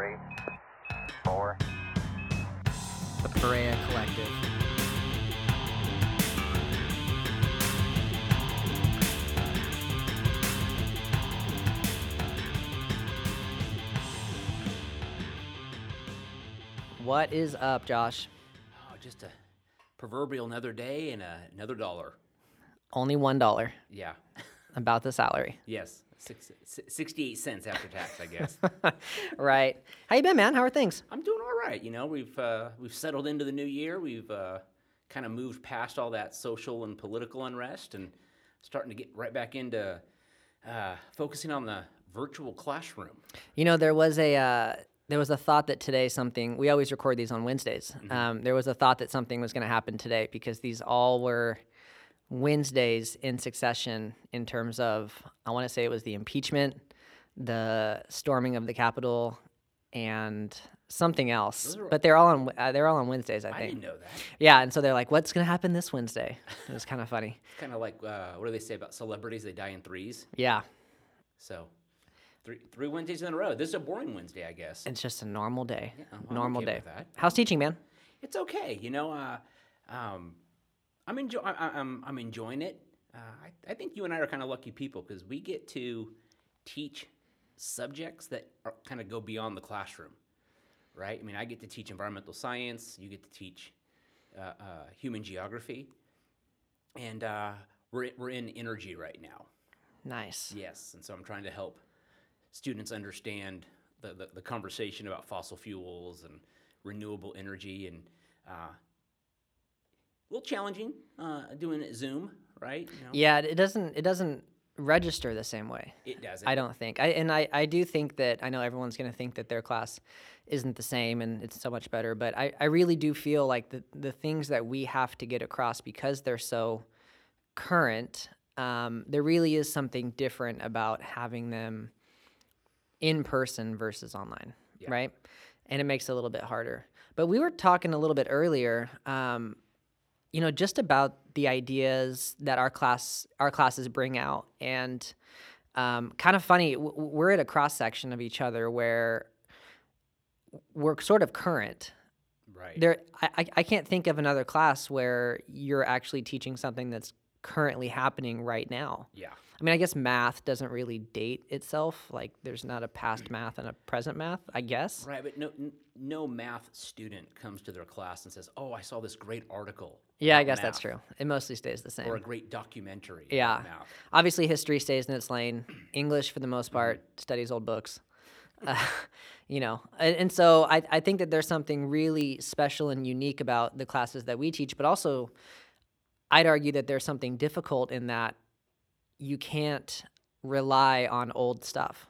3, 4. The Perea Collective. What is up, Josh? Oh, just a proverbial another day and another dollar. Only $1. Yeah. About the salary. Yes. 68 cents after tax, I guess. Right. How you been, man? How are things? I'm doing all right. You know, we've settled into the new year. We've kind of moved past all that social and political unrest and starting to get right back into focusing on the virtual classroom. You know, there was a thought that today something, we always record these on Wednesdays. Mm-hmm. There was a thought that something was going to happen today because these all were Wednesdays in succession in terms of, I want to say it was the impeachment, the storming of the Capitol, and something else. But they're all on Wednesdays, I think. I didn't know that. Yeah, and so they're like, what's going to happen this Wednesday? It was kind of funny. It's kind of like, what do they say about celebrities? They die in threes. Yeah. So three Wednesdays in a row. This is a boring Wednesday, I guess. It's just a normal day. Yeah, normal okay day. With that. How's teaching, man? It's okay. You know, I'm enjoying it. I think you and I are kind of lucky people because we get to teach subjects that kind of go beyond the classroom, right? I mean, I get to teach environmental science. You get to teach human geography, and we're in energy right now. Nice. Yes, and so I'm trying to help students understand the conversation about fossil fuels and renewable energy and a little challenging doing it Zoom, right? You know? Yeah, it doesn't register the same way. It doesn't. I don't think. I do think that, I know everyone's going to think that their class isn't the same and it's so much better, but I really do feel like the things that we have to get across, because they're so current, there really is something different about having them in person versus online, yeah, right? And it makes it a little bit harder. But we were talking a little bit earlier, you know, just about the ideas that our classes bring out, and kind of funny, we're at a cross section of each other where we're sort of current. Right. There, I can't think of another class where you're actually teaching something that's currently happening right now. Yeah. I mean, I guess math doesn't really date itself. Like, there's not a past math and a present math, I guess. Right, but no math student comes to their class and says, "Oh, I saw this great article." Yeah, I guess math. That's true. It mostly stays the same. Or a great documentary. Yeah. About math. Obviously, history stays in its lane. English, for the most part, studies old books. You know, and so I think that there's something really special and unique about the classes that we teach, but also, I'd argue that there's something difficult in that. You can't rely on old stuff.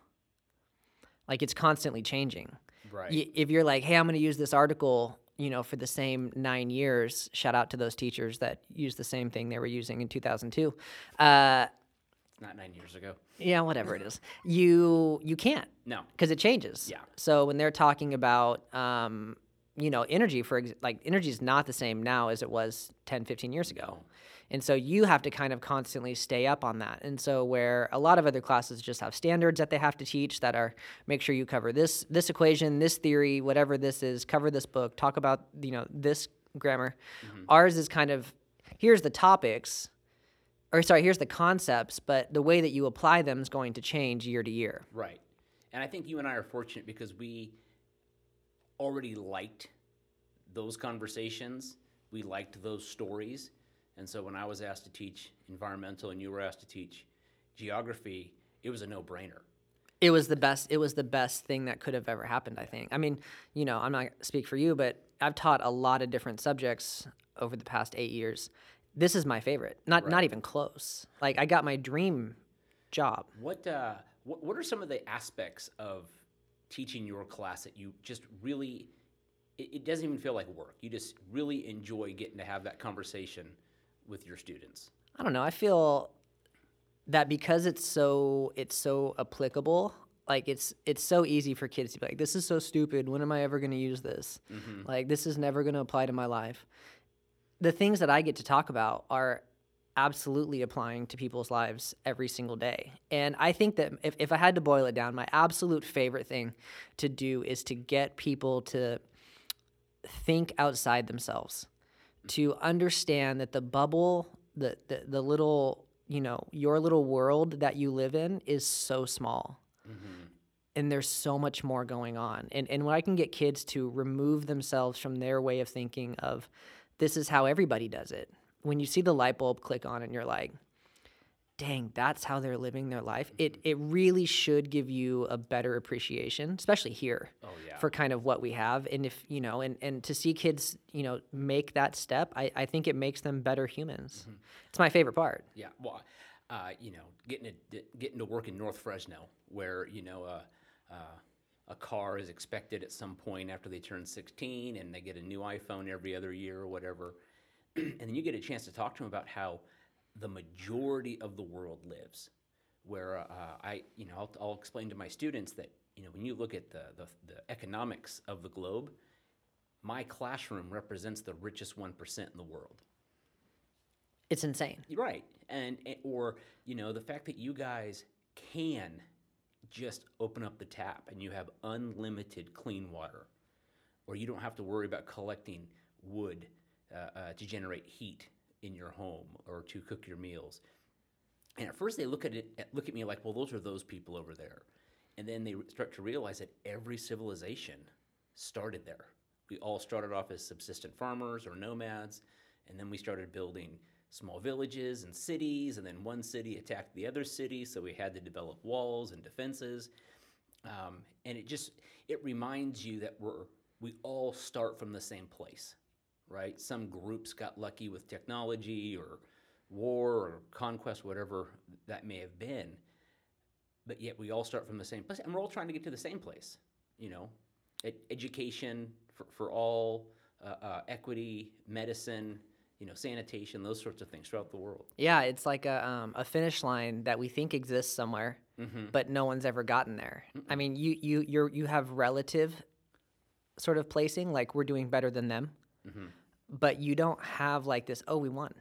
Like, it's constantly changing. Right. If you're like, hey, I'm going to use this article, you know, for the same 9 years, shout out to those teachers that use the same thing they were using in 2002. Not 9 years ago. Yeah, whatever it is. You can't. No. Because it changes. Yeah. So when they're talking about, you know, energy, energy is not the same now as it was 10, 15 years ago. And so you have to kind of constantly stay up on that. And so where a lot of other classes just have standards that they have to teach that are, make sure you cover this equation, this theory, whatever this is, cover this book, talk about, you know, this grammar. Mm-hmm. Ours is kind of, here's the concepts, but the way that you apply them is going to change year to year. Right. And I think you and I are fortunate because we already liked those conversations. We liked those stories. And so when I was asked to teach environmental and you were asked to teach geography, it was a no-brainer. It was the best thing that could have ever happened, I think. I mean, you know, I'm not going to speak for you, but I've taught a lot of different subjects over the past 8 years. This is my favorite. Not even close. Like, I got my dream job. What are some of the aspects of teaching your class that you just really, it doesn't even feel like work. You just really enjoy getting to have that conversation with your students? I don't know. I feel that because it's so applicable, like it's so easy for kids to be like, this is so stupid. When am I ever going to use this? Mm-hmm. Like, this is never going to apply to my life. The things that I get to talk about are absolutely applying to people's lives every single day. And I think that if I had to boil it down, my absolute favorite thing to do is to get people to think outside themselves, to understand that the bubble, the little, you know, your little world that you live in is so small. Mm-hmm. And there's so much more going on. And when I can get kids to remove themselves from their way of thinking of this is how everybody does it. When you see the light bulb click on and you're like, dang, that's how they're living their life. It really should give you a better appreciation, especially here, for kind of what we have. And if, you know, and to see kids, you know, make that step, I think it makes them better humans. Mm-hmm. It's my favorite part. Yeah. Well, you know, getting to work in North Fresno where, you know, a car is expected at some point after they turn 16 and they get a new iPhone every other year or whatever. And then you get a chance to talk to them about how the majority of the world lives, where I'll explain to my students that, you know, when you look at the economics of the globe, my classroom represents the richest 1% in the world. It's insane. Right. And or, you know, the fact that you guys can just open up the tap and you have unlimited clean water, or you don't have to worry about collecting wood to generate heat in your home or to cook your meals. And at first they look at me like, well, those are those people over there. And then they start to realize that every civilization started there. We all started off as subsistent farmers or nomads, and then we started building small villages and cities, and then one city attacked the other city, so we had to develop walls and defenses. And it reminds you that we all start from the same place. Right? Some groups got lucky with technology or war or conquest, whatever that may have been. But yet we all start from the same place, and we're all trying to get to the same place. You know, education for all, equity, medicine, you know, sanitation, those sorts of things throughout the world. Yeah, it's like a finish line that we think exists somewhere, mm-hmm. but no one's ever gotten there. Mm-hmm. I mean, you have relative sort of placing, like we're doing better than them. Mm-hmm. But you don't have like this, oh, we won.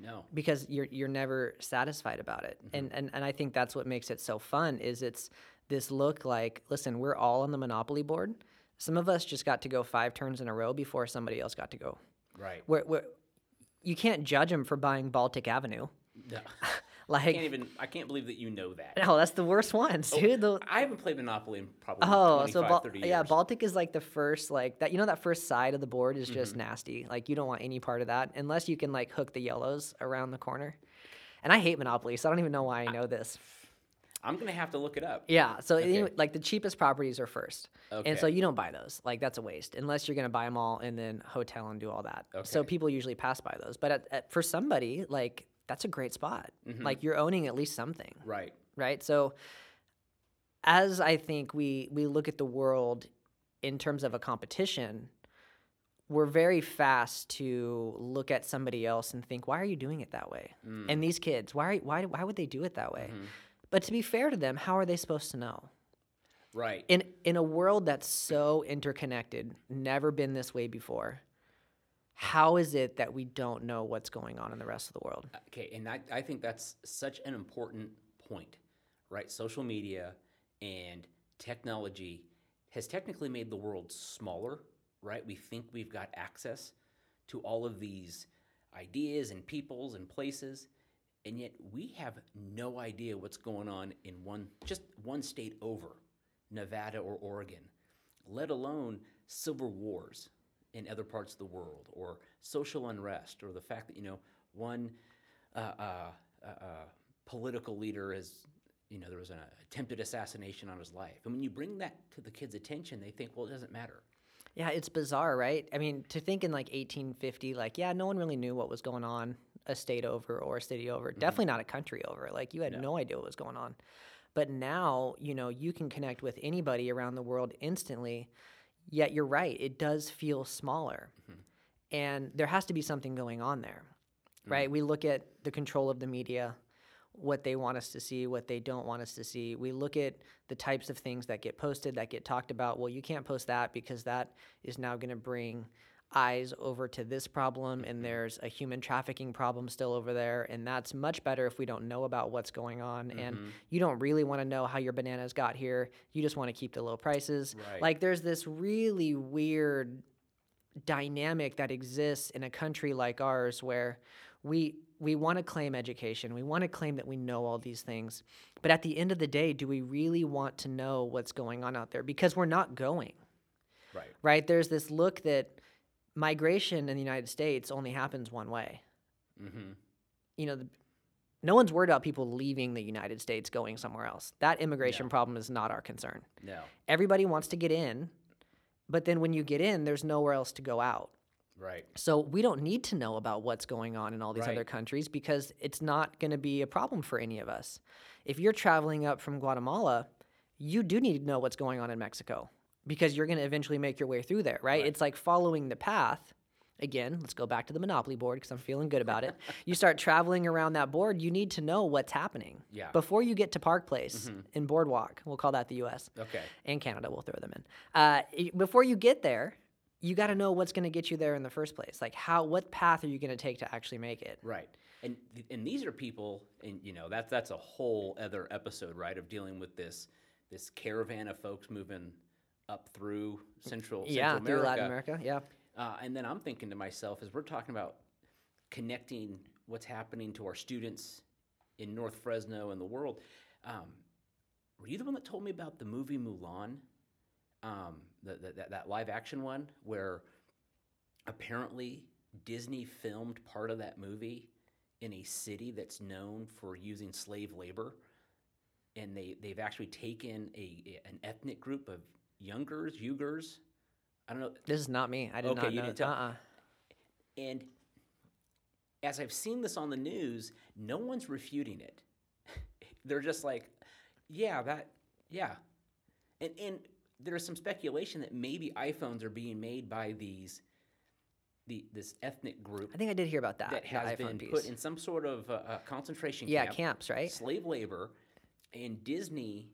No. Because you're never satisfied about it. Mm-hmm. And I think that's what makes it so fun is it's this look like, listen, we're all on the Monopoly board. Some of us just got to go 5 turns in a row before somebody else got to go. Right. You can't judge them for buying Baltic Avenue. No. Like, I can't believe that you know that. No, that's the worst ones, dude. I haven't played Monopoly in probably 30 years. Yeah, Baltic is like the first, like, that. You know that first side of the board is just mm-hmm. nasty. Like, you don't want any part of that unless you can, like, hook the yellows around the corner. And I hate Monopoly, so I don't even know why I know this. I'm going to have to look it up. Yeah, so anyway, like, the cheapest properties are first. Okay. And so you don't buy those. Like, that's a waste unless you're going to buy them all and then hotel and do all that. Okay. So people usually pass by those. But for somebody, like... that's a great spot. Mm-hmm. Like you're owning at least something. Right. Right. So as I think we look at the world in terms of a competition, we're very fast to look at somebody else and think, why are you doing it that way? Mm. And these kids, why would they do it that way? Mm-hmm. But to be fair to them, how are they supposed to know? Right. In a world that's so interconnected, never been this way before. How is it that we don't know what's going on in the rest of the world? Okay, and I think that's such an important point, right? Social media and technology has technically made the world smaller, right? We think we've got access to all of these ideas and peoples and places, and yet we have no idea what's going on in one state over, Nevada or Oregon, let alone civil wars in other parts of the world, or social unrest, or the fact that, you know, one political leader has, you know, there was an attempted assassination on his life. And when you bring that to the kids' attention, they think, well, it doesn't matter. Yeah, it's bizarre, right? I mean, to think in like 1850, like, yeah, no one really knew what was going on a state over or a city over, mm-hmm. definitely not a country over. Like, you had no idea what was going on. But now, you know, you can connect with anybody around the world instantly. Yet you're right, it does feel smaller. Mm-hmm. And there has to be something going on there, right? Mm-hmm. We look at the control of the media, what they want us to see, what they don't want us to see. We look at the types of things that get posted, that get talked about. Well, you can't post that because that is now going to bring eyes over to this problem, and there's a human trafficking problem still over there, and that's much better if we don't know about what's going on. Mm-hmm. And you don't really want to know how your bananas got here. You just want to keep the low prices. Right. Like, there's this really weird dynamic that exists in a country like ours where we want to claim education. We want to claim that we know all these things. But at the end of the day, do we really want to know what's going on out there? Because we're not going. Right. Right? There's this look that migration in the United States only happens one way. Mm-hmm. You know, no one's worried about people leaving the United States going somewhere else. That immigration problem is not our concern. No. Everybody wants to get in, but then when you get in, there's nowhere else to go out. Right. So we don't need to know about what's going on in all these other countries because it's not going to be a problem for any of us. If you're traveling up from Guatemala, you do need to know what's going on in Mexico, because you're going to eventually make your way through there, right? It's like following the path. Again, let's go back to the Monopoly board because I'm feeling good about it. You start traveling around that board, you need to know what's happening. Yeah. Before you get to Park Place and Boardwalk, we'll call that the U.S. Okay. And Canada, we'll throw them in. Before you get there, you got to know what's going to get you there in the first place. Like, what path are you going to take to actually make it? Right. And these are people, and you know, that's a whole other episode, right, of dealing with this caravan of folks moving up through Central America. Through Latin America, and then I'm thinking to myself, as we're talking about connecting what's happening to our students in North Fresno and the world, were you the one that told me about the movie Mulan, that live-action one, where apparently Disney filmed part of that movie in a city that's known for using slave labor, and they've actually taken an ethnic group of Uyghurs. I don't know. This is not me. I did not know. Okay, you didn't tell. And as I've seen this on the news, no one's refuting it. They're just like, yeah. And there's some speculation that maybe iPhones are being made by this ethnic group. I think I did hear about that. That has been put in some sort of concentration camp. Yeah, camps, right? Slave labor. And Disney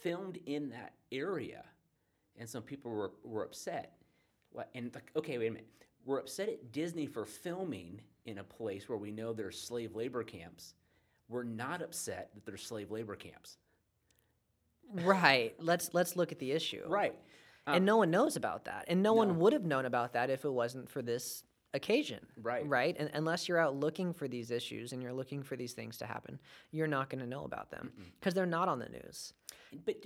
filmed in that area. And some people were upset. And like, okay, wait a minute. We're upset at Disney for filming in a place where we know there's slave labor camps. We're not upset that there's slave labor camps. Right. Let's look at the issue. Right. And no one knows about that. And no one would have known about that if it wasn't for this occasion. Right. Right? And unless you're out looking for these issues and you're looking for these things to happen, you're not going to know about them because they're not on the news. But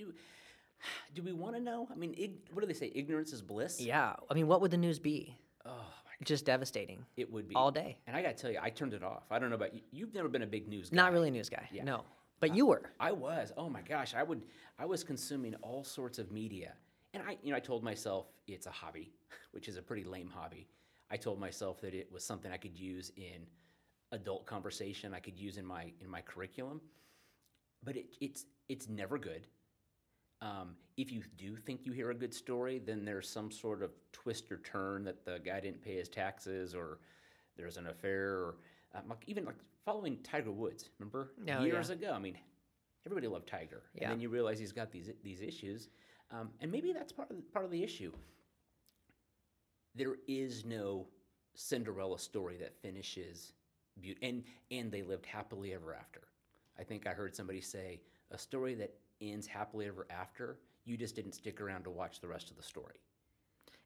do we want to know? I mean, what do they say? Ignorance is bliss? Yeah. I mean, what would the news be? Oh, my God. Just devastating. It would be. All day. And I got to tell you, I turned it off. I don't know about you. You've never been a big news guy. Not really a news guy. Yeah. No. But you were. I was. Oh, my gosh. I was consuming all sorts of media. And I told myself it's a hobby, which is a pretty lame hobby. I told myself that it was something I could use in adult conversation. I could use in my curriculum. But it's never good. If you do think you hear a good story, then there's some sort of twist or turn that the guy didn't pay his taxes, or there's an affair, or even like following Tiger Woods. Remember years ago? I mean, everybody loved Tiger, and then you realize he's got these issues, and maybe that's part of the issue. There is no Cinderella story that finishes beautiful, and they lived happily ever after. I think I heard somebody say a story that ends happily ever after, you just didn't stick around to watch the rest of the story.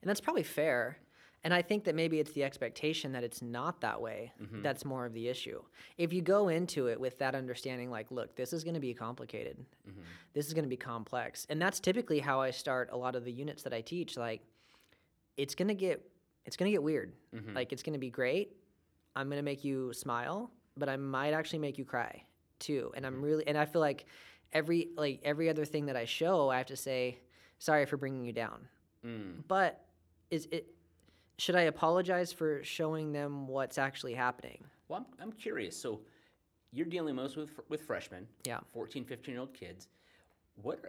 And that's probably fair. And I think that maybe it's the expectation that it's not that way. Mm-hmm. That's more of the issue. If you go into it with that understanding, like, look, this is going to be complicated. Mm-hmm. This is going to be complex. And that's typically how I start a lot of the units that I teach. Like, it's going to get weird. Mm-hmm. Like, it's going to be great. I'm going to make you smile, but I might actually make you cry too. And I feel like every other thing that I show, I have to say, sorry for bringing you down. Mm. But should I apologize for showing them what's actually happening? Well, I'm curious. So you're dealing most with freshmen, 14, 15-year-old kids. What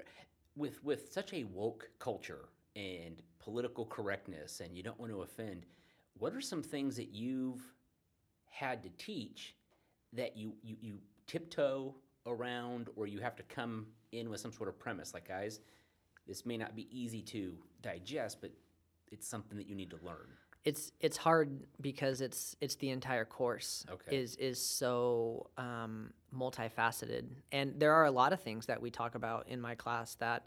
with such a woke culture and political correctness, and you don't want to offend, what are some things that you've had to teach that you tiptoe around, or you have to come in with some sort of premise, like, guys, this may not be easy to digest, but it's something that you need to learn? It's hard because it's the entire course is so multifaceted, and there are a lot of things that we talk about in my class that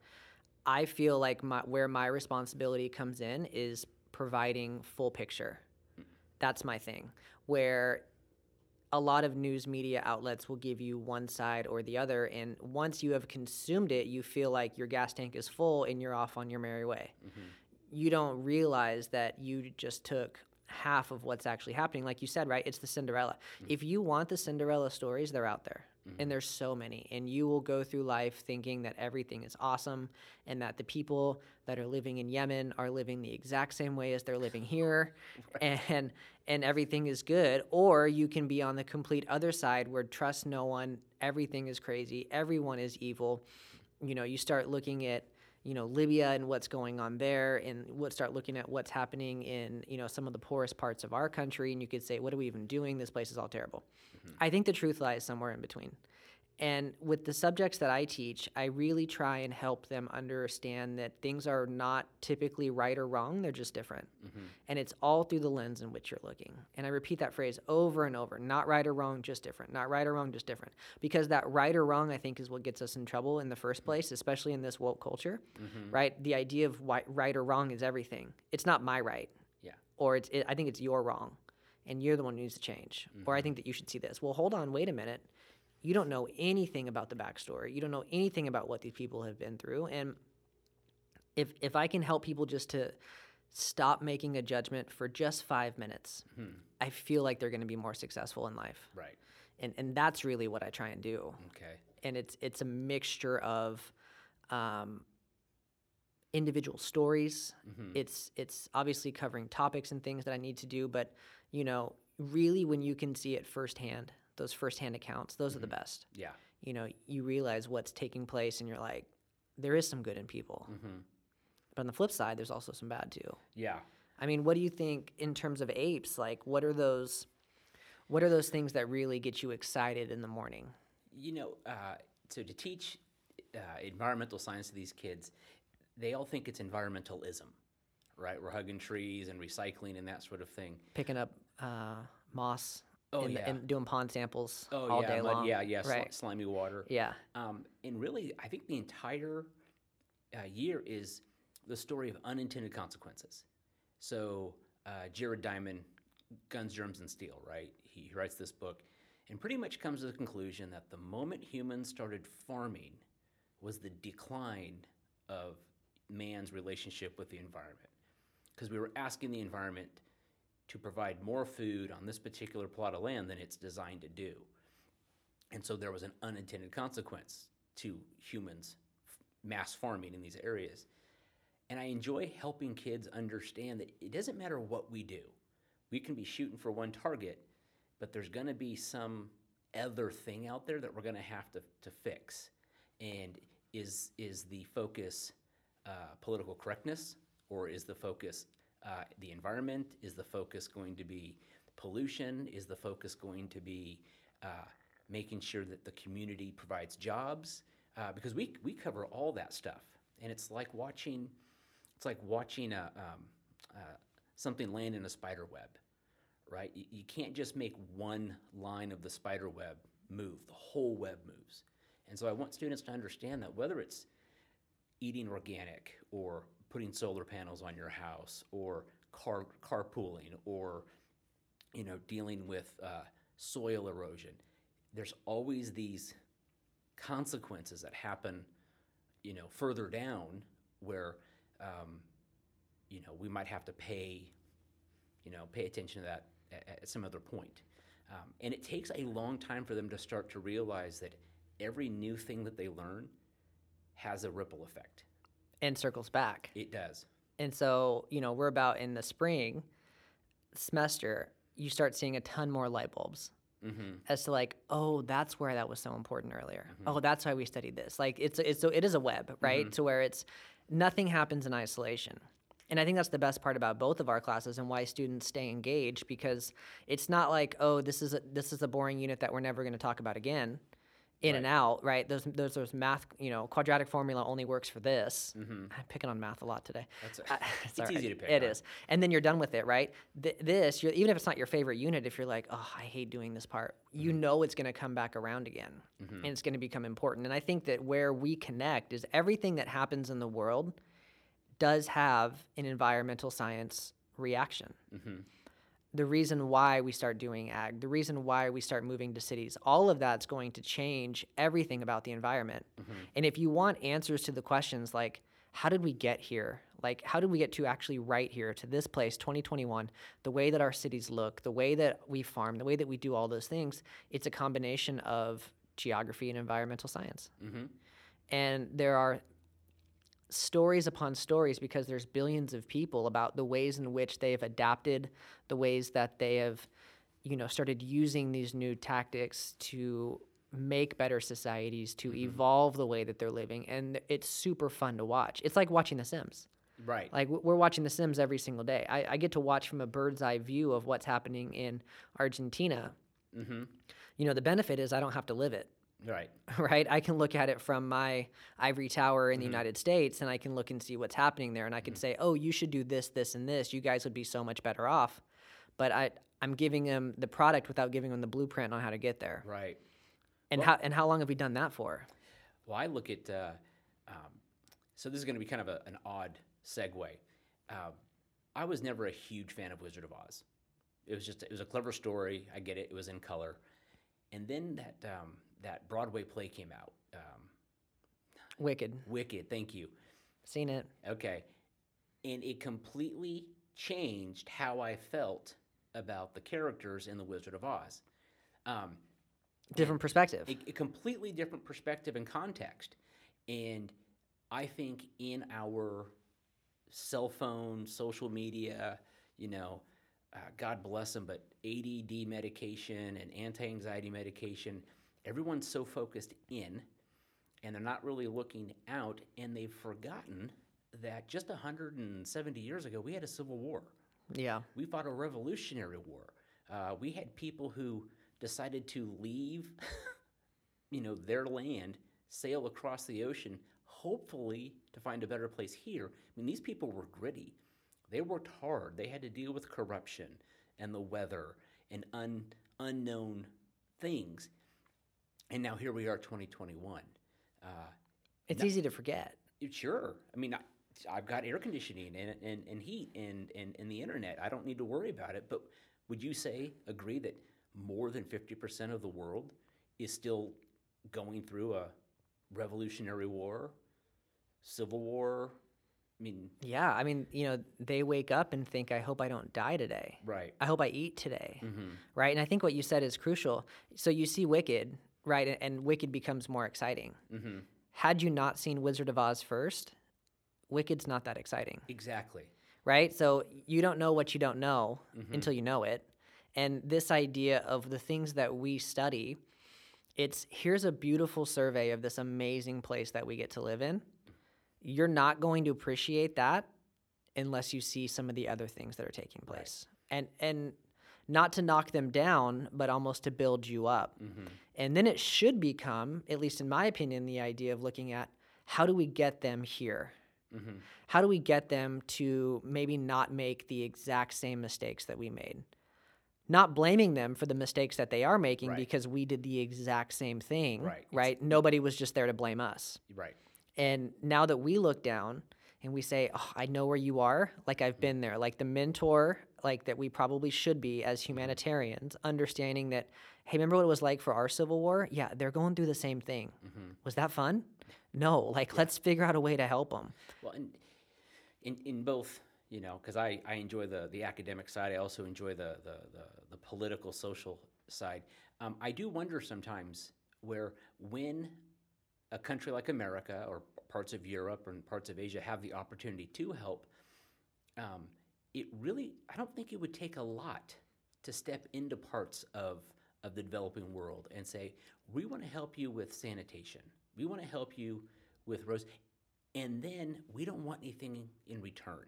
I feel like where my responsibility comes in is providing full picture. That's my thing, where a lot of news media outlets will give you one side or the other, and once you have consumed it, you feel like your gas tank is full and you're off on your merry way. Mm-hmm. You don't realize that you just took half of what's actually happening. Like you said, right? It's the Cinderella. Mm-hmm. If you want the Cinderella stories, they're out there. Mm-hmm. And there's so many. And you will go through life thinking that everything is awesome and that the people that are living in Yemen are living the exact same way as they're living here. Right. And everything is good. Or you can be on the complete other side where trust no one, everything is crazy, everyone is evil. You know, you start looking at, you know, Libya and what's going on there, and start looking at what's happening in, you know, some of the poorest parts of our country, and you could say, what are we even doing? This place is all terrible. Mm-hmm. I think the truth lies somewhere in between. And with the subjects that I teach, I really try and help them understand that things are not typically right or wrong, they're just different. Mm-hmm. And it's all through the lens in which you're looking. And I repeat that phrase over and over, not right or wrong, just different, not right or wrong, just different. Because that right or wrong, I think, is what gets us in trouble in the first place, especially in this woke culture, mm-hmm. right? The idea of right or wrong is everything. It's not my right. Yeah. Or I think it's your wrong, and you're the one who needs to change. Mm-hmm. Or I think that you should see this. Well, hold on, wait a minute. You don't know anything about the backstory. You don't know anything about what these people have been through. And if I can help people just to stop making a judgment for just 5 minutes, mm-hmm. I feel like they're going to be more successful in life. Right. And that's really what I try and do. Okay. And it's a mixture of individual stories. Mm-hmm. It's obviously covering topics and things that I need to do, but you know, really when you can see it firsthand, those firsthand accounts, those mm-hmm. are the best. Yeah. You know, you realize what's taking place and you're like, there is some good in people. Mm-hmm. But on the flip side, there's also some bad too. Yeah. I mean, what do you think in terms of apes? Like, what are those things that really get you excited in the morning? You know, so to teach environmental science to these kids, they all think it's environmentalism, right? We're hugging trees and recycling and that sort of thing. Picking up moss. Oh, yeah. And doing pond samples all day long. Yeah, right. Slimy water. Yeah. And really, I think the entire year is the story of unintended consequences. So Jared Diamond, Guns, Germs, and Steel, right? He writes this book and pretty much comes to the conclusion that the moment humans started farming was the decline of man's relationship with the environment, because we were asking the environment to provide more food on this particular plot of land than it's designed to do. And so there was an unintended consequence to humans mass farming in these areas. And I enjoy helping kids understand that it doesn't matter what we do. We can be shooting for one target, but there's gonna be some other thing out there that we're gonna have to fix. And is the focus political correctness, or is the focus the environment? Is the focus going to be pollution? Is the focus going to be making sure that the community provides jobs? Because we cover all that stuff, and it's like watching something land in a spider web, right? You can't just make one line of the spider web move; the whole web moves. And so I want students to understand that whether it's eating organic or putting solar panels on your house, or carpooling, or you know, dealing with soil erosion, there's always these consequences that happen, you know, further down where, you know, we might have to pay attention to that at some other point. And it takes a long time for them to start to realize that every new thing that they learn has a ripple effect. And circles back. It does. And so, you know, we're about in the spring semester, you start seeing a ton more light bulbs mm-hmm. as to like, oh, that's where that was so important earlier. Mm-hmm. Oh, that's why we studied this. Like it's so it is a web, right? Mm-hmm. To where it's nothing happens in isolation. And I think that's the best part about both of our classes and why students stay engaged, because it's not like, oh, this is a boring unit that we're never going to talk about again. in and out, right? There's math, quadratic formula only works for this. Mm-hmm. I'm picking on math a lot today. It's easy to pick on. It is. And then you're done with it, right? This, even if it's not your favorite unit, if you're like, oh, I hate doing this part, mm-hmm. you know it's going to come back around again, mm-hmm. and it's going to become important. And I think that where we connect is everything that happens in the world does have an environmental science reaction. Mm-hmm. The reason why we start doing ag, the reason why we start moving to cities, all of that's going to change everything about the environment. Mm-hmm. And if you want answers to the questions like, how did we get here? Like, how did we get to actually right here to this place, 2021, the way that our cities look, the way that we farm, the way that we do all those things, it's a combination of geography and environmental science. Mm-hmm. And there are stories upon stories, because there's billions of people, about the ways in which they've adapted, the ways that they have, started using these new tactics to make better societies, to mm-hmm. evolve the way that they're living. And it's super fun to watch. It's like watching The Sims. Right. Like, we're watching The Sims every single day. I get to watch from a bird's eye view of what's happening in Argentina. Mm-hmm. The benefit is I don't have to live it. Right. I can look at it from my ivory tower in mm-hmm. the United States, and I can look and see what's happening there. And I can mm-hmm. say, oh, you should do this, this, and this. You guys would be so much better off. But I'm giving them the product without giving them the blueprint on how to get there. Right. And how long have we done that for? Well, I look at, so this is going to be kind of an odd segue. I was never a huge fan of Wizard of Oz. It was a clever story. I get it. It was in color. And then that Broadway play came out. Wicked, thank you. Seen it. Okay. And it completely changed how I felt about the characters in The Wizard of Oz. Different perspective. A completely different perspective and context. And I think in our cell phone, social media, God bless them, but ADD medication and anti-anxiety medication, everyone's so focused in, and they're not really looking out, and they've forgotten that just 170 years ago, we had a civil war. Yeah. We fought a revolutionary war. We had people who decided to leave, their land, sail across the ocean, hopefully to find a better place here. I mean, these people were gritty. They worked hard. They had to deal with corruption and the weather and unknown things. And now here we are, 2021. It's easy to forget. Sure. I mean, I've got air conditioning and heat and the internet. I don't need to worry about it. But would you agree that more than 50% of the world is still going through a revolutionary war, civil war? They wake up and think, I hope I don't die today. Right. I hope I eat today. Mm-hmm. Right. And I think what you said is crucial. So you see Wicked, right? And Wicked becomes more exciting. Mm-hmm. Had you not seen Wizard of Oz first, Wicked's not that exciting. Exactly. Right. So you don't know what you don't know mm-hmm. until you know it. And this idea of the things that we study, here's a beautiful survey of this amazing place that we get to live in. You're not going to appreciate that unless you see some of the other things that are taking place. Right. And not to knock them down, but almost to build you up. Mm-hmm. And then it should become, at least in my opinion, the idea of looking at, how do we get them here? Mm-hmm. How do we get them to maybe not make the exact same mistakes that we made? Not blaming them for the mistakes that they are making, right. because we did the exact same thing, right? Nobody was just there to blame us. Right. And now that we look down and we say, oh, I know where you are, like I've been there, like the mentor, like that we probably should be as humanitarians, understanding that, hey, remember what it was like for our civil war? Yeah, they're going through the same thing. Mm-hmm. Was that fun? No, let's figure out a way to help them. Well, in both, because I enjoy the academic side. I also enjoy the political, social side. I do wonder sometimes when a country like America or parts of Europe and parts of Asia have the opportunity to help, I don't think it would take a lot to step into parts of the developing world and say, we want to help you with sanitation. We want to help you with roads. And then we don't want anything in return.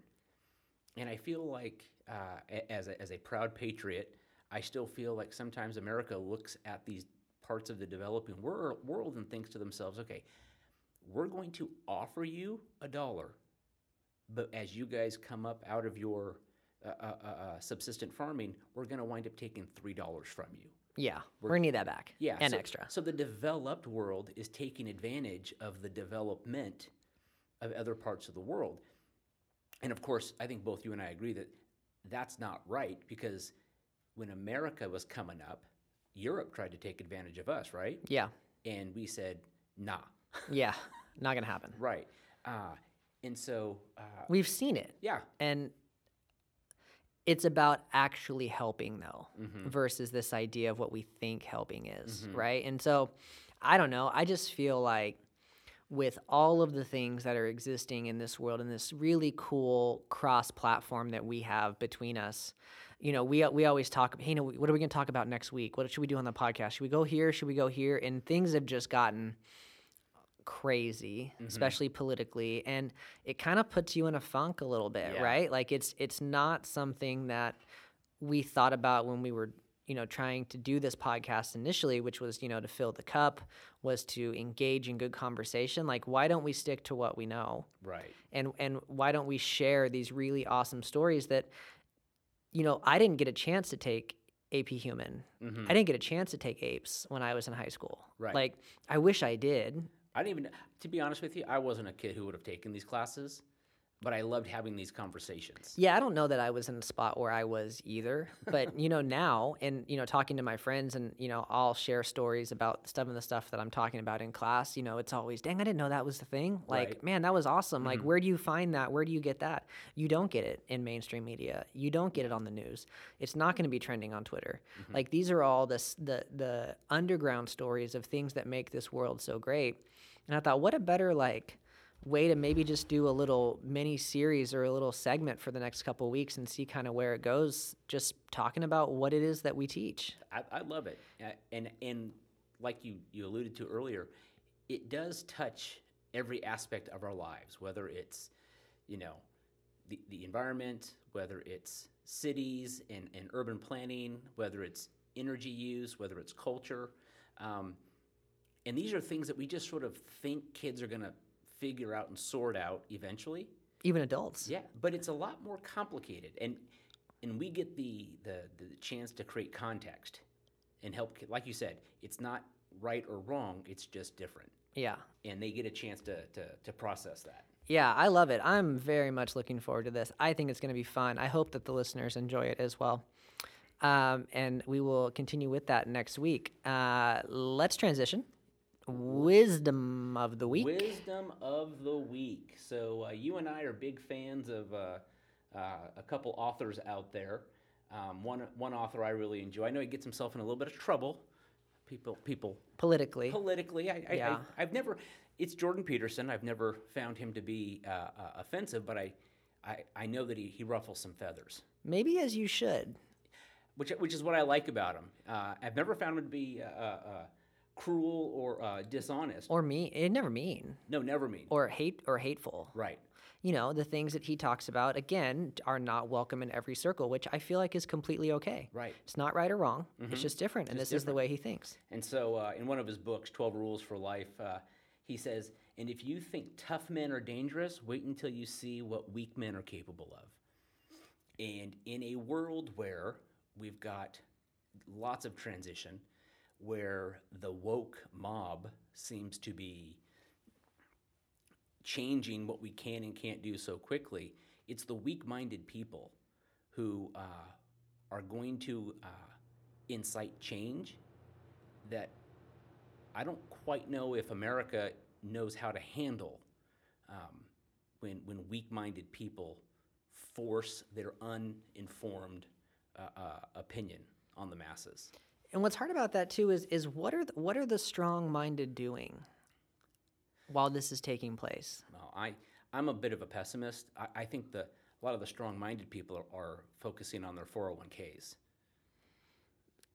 And I feel like as a proud patriot, I still feel like sometimes America looks at these parts of the developing world and thinks to themselves, okay, we're going to offer you $1, but as you guys come up out of your subsistent farming, we're going to wind up taking $3 from you. Yeah, we're going to need that back. Yeah, and so, extra. So the developed world is taking advantage of the development of other parts of the world. And of course, I think both you and I agree that that's not right, because when America was coming up, Europe tried to take advantage of us, right? Yeah. And we said, nah. Yeah, not going to happen. Right. And so... we've seen it. Yeah. And it's about actually helping, though, mm-hmm. versus this idea of what we think helping is, mm-hmm. right? And so, I don't know. I just feel like with all of the things that are existing in this world and this really cool cross-platform that we have between us, you know, we always talk, hey, you know, what are we going to talk about next week? What should we do on the podcast? Should we go here? Should we go here? And things have just gotten... crazy, mm-hmm. especially politically, and it kind of puts you in a funk a little bit, yeah. right? Like it's not something that we thought about when we were, you know, trying to do this podcast initially, which was, you know, to fill the cup, was to engage in good conversation. Like, why don't we stick to what we know? Right. And why don't we share these really awesome stories that, you know, I didn't get a chance to take AP Human. Mm-hmm. I didn't get a chance to take apes when I was in high school. Right. Like, I wish I did. I didn't even, to be honest with you, I wasn't a kid who would have taken these classes, but I loved having these conversations. Yeah, I don't know that I was in a spot where I was either, but, you know, now, and, you know, talking to my friends and, you know, I'll share stories about some of the stuff that I'm talking about in class, you know, it's always, dang, I didn't know that was the thing. Like, right. man, that was awesome. Mm-hmm. Like, where do you find that? Where do you get that? You don't get it in mainstream media. You don't get it on the news. It's not going to be trending on Twitter. Mm-hmm. Like, these are all the underground stories of things that make this world so great. And I thought, what a better, like, way to maybe just do a little mini series or a little segment for the next couple of weeks and see kind of where it goes, just talking about what it is that we teach. I love it. And like you alluded to earlier, it does touch every aspect of our lives, whether it's, you know, the environment, whether it's cities and urban planning, whether it's energy use, whether it's culture. And these are things that we just sort of think kids are going to figure out and sort out eventually. Even adults. Yeah, but it's a lot more complicated. And we get the chance to create context and help. Like you said, it's not right or wrong. It's just different. Yeah. And they get a chance to process that. Yeah, I love it. I'm very much looking forward to this. I think it's going to be fun. I hope that the listeners enjoy it as well. And we will continue with that next week. Let's transition. Wisdom of the week. Wisdom of the week. So you and I are big fans of a couple authors out there. One author I really enjoy. I know he gets himself in a little bit of trouble. People. Politically. I've never. It's Jordan Peterson. I've never found him to be offensive, but I know that he ruffles some feathers. Maybe as you should. Which is what I like about him. I've never found him to be. Cruel or dishonest, or mean. It never mean. No, never mean. Or hateful. Right. You know, the things that he talks about again are not welcome in every circle, which I feel like is completely okay. Right. It's not right or wrong. Mm-hmm. It's just different, and this is the way he thinks. And so, in one of his books, 12 Rules for Life, he says, "And if you think tough men are dangerous, wait until you see what weak men are capable of." And in a world where we've got lots of transition, where the woke mob seems to be changing what we can and can't do so quickly, it's the weak-minded people who are going to incite change that I don't quite know if America knows how to handle when weak-minded people force their uninformed opinion on the masses. And what's hard about that too is what are the strong-minded doing while this is taking place? Well, I'm a bit of a pessimist. I think a lot of the strong-minded people are focusing on their 401ks.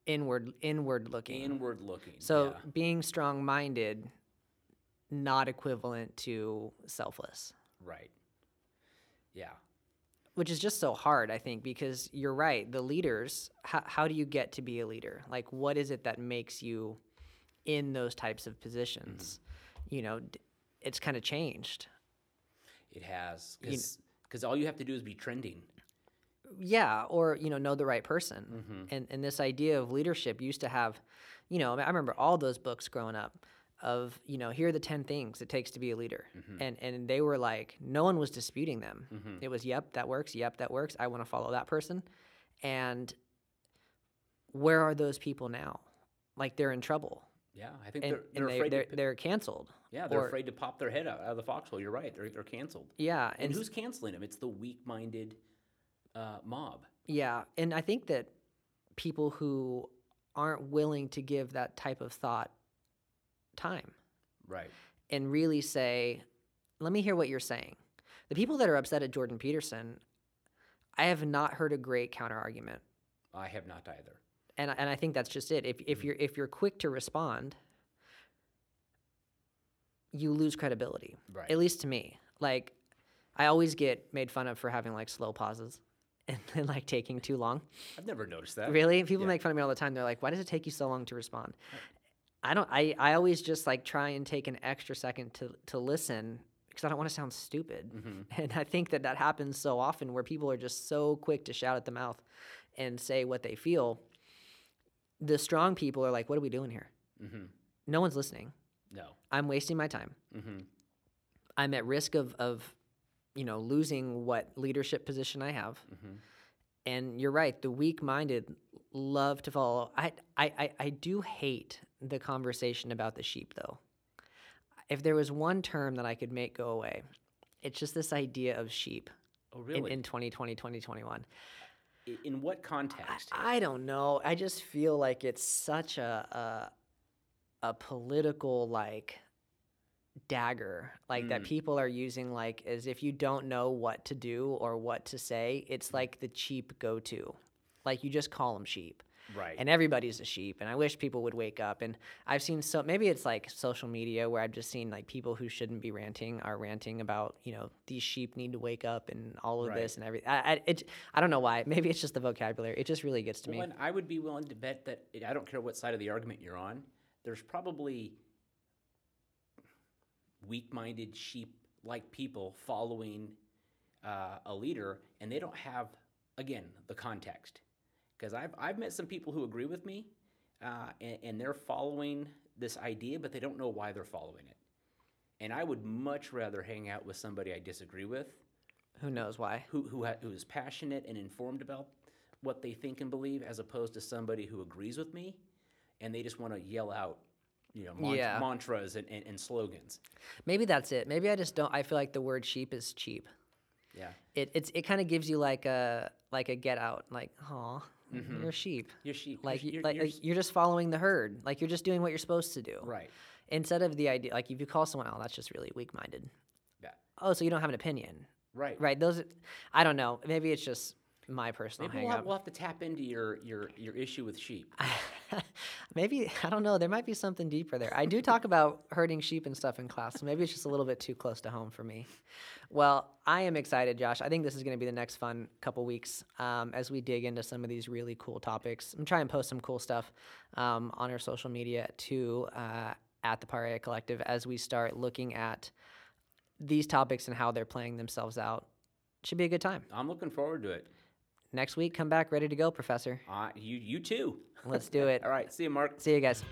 Inward looking. So yeah. Being strong-minded, not equivalent to selfless. Right. Yeah. Which is just so hard, I think, because you're right. The leaders, how do you get to be a leader? Like, what is it that makes you in those types of positions. Mm-hmm. You know, it's kind of changed. It has. Because all you have to do is be trending. Yeah, or, you know the right person. Mm-hmm. And this idea of leadership used to have, you know, I remember all those books growing up of, you know, here are the 10 things it takes to be a leader. Mm-hmm. And they were like, no one was disputing them. Mm-hmm. It was, yep, that works. Yep, that works. I want to follow that person. And where are those people now? Like, they're in trouble. Yeah, I think they're canceled. Yeah, they're afraid to pop their head out of the foxhole. You're right. They're canceled. Yeah. And who's canceling them? It's the weak-minded mob. Yeah, and I think that people who aren't willing to give that type of thought time. Right. And really say, let me hear what you're saying. The people that are upset at Jordan Peterson, I have not heard a great counter-argument. I have not either. And I think that's just it. If you're quick to respond, you lose credibility. Right. At least to me. Like, I always get made fun of for having like slow pauses and like taking too long. I've never noticed that. Really? People make fun of me all the time. They're like, "Why does it take you so long to respond?" Right. I always just like try and take an extra second to listen because I don't want to sound stupid. Mm-hmm. And I think that happens so often where people are just so quick to shout at the mouth and say what they feel. The strong people are like, what are we doing here? Mm-hmm. No one's listening. No. I'm wasting my time. Mm-hmm. I'm at risk of, you know, losing what leadership position I have. Mm-hmm. And you're right. The weak-minded love to follow. I do hate the conversation about the sheep, though. If there was one term that I could make go away, it's just this idea of sheep. Oh, really? In 2020, 2021. In what context? I don't know. I just feel like it's such a political like dagger, like that people are using like as if you don't know what to do or what to say. It's like the cheap go-to, like you just call them sheep, right? And everybody's a sheep. And I wish people would wake up. And I've seen maybe it's like social media where I've just seen like people who shouldn't be ranting are ranting about, you know, these sheep need to wake up and all of this and everything. I don't know why. Maybe it's just the vocabulary. It just really gets to me. And I would be willing to bet that I don't care what side of the argument you're on. There's probably weak-minded sheep-like people following a leader, and they don't have, again, the context. Because I've met some people who agree with me, and they're following this idea, but they don't know why they're following it. And I would much rather hang out with somebody I disagree with, who knows why, who is passionate and informed about what they think and believe, as opposed to somebody who agrees with me, and they just want to yell out, you know, mantras and slogans. Maybe that's it. Maybe I just don't. I feel like the word sheep is cheap. Yeah. It kind of gives you like a get out, like, aw. Mm-hmm. You're a sheep. You're sheep. Like, you're just following the herd. Like, you're just doing what you're supposed to do. Right. Instead of the idea, like, if you call someone, oh, that's just really weak-minded. Yeah. Oh, so you don't have an opinion. Right. Right. Those, I don't know. Maybe it's just my personal hang-up. Maybe we'll have to tap into your issue with sheep. Maybe, I don't know. There might be something deeper there. I do talk about herding sheep and stuff in class, so maybe it's just a little bit too close to home for me. Well, I am excited, Josh. I think this is going to be the next fun couple weeks as we dig into some of these really cool topics. I'm trying to post some cool stuff on our social media, too, at the Perea Collective as we start looking at these topics and how they're playing themselves out. Should be a good time. I'm looking forward to it. Next week, come back ready to go, Professor. You too. Let's do it. All right. See you, Mark. See you guys.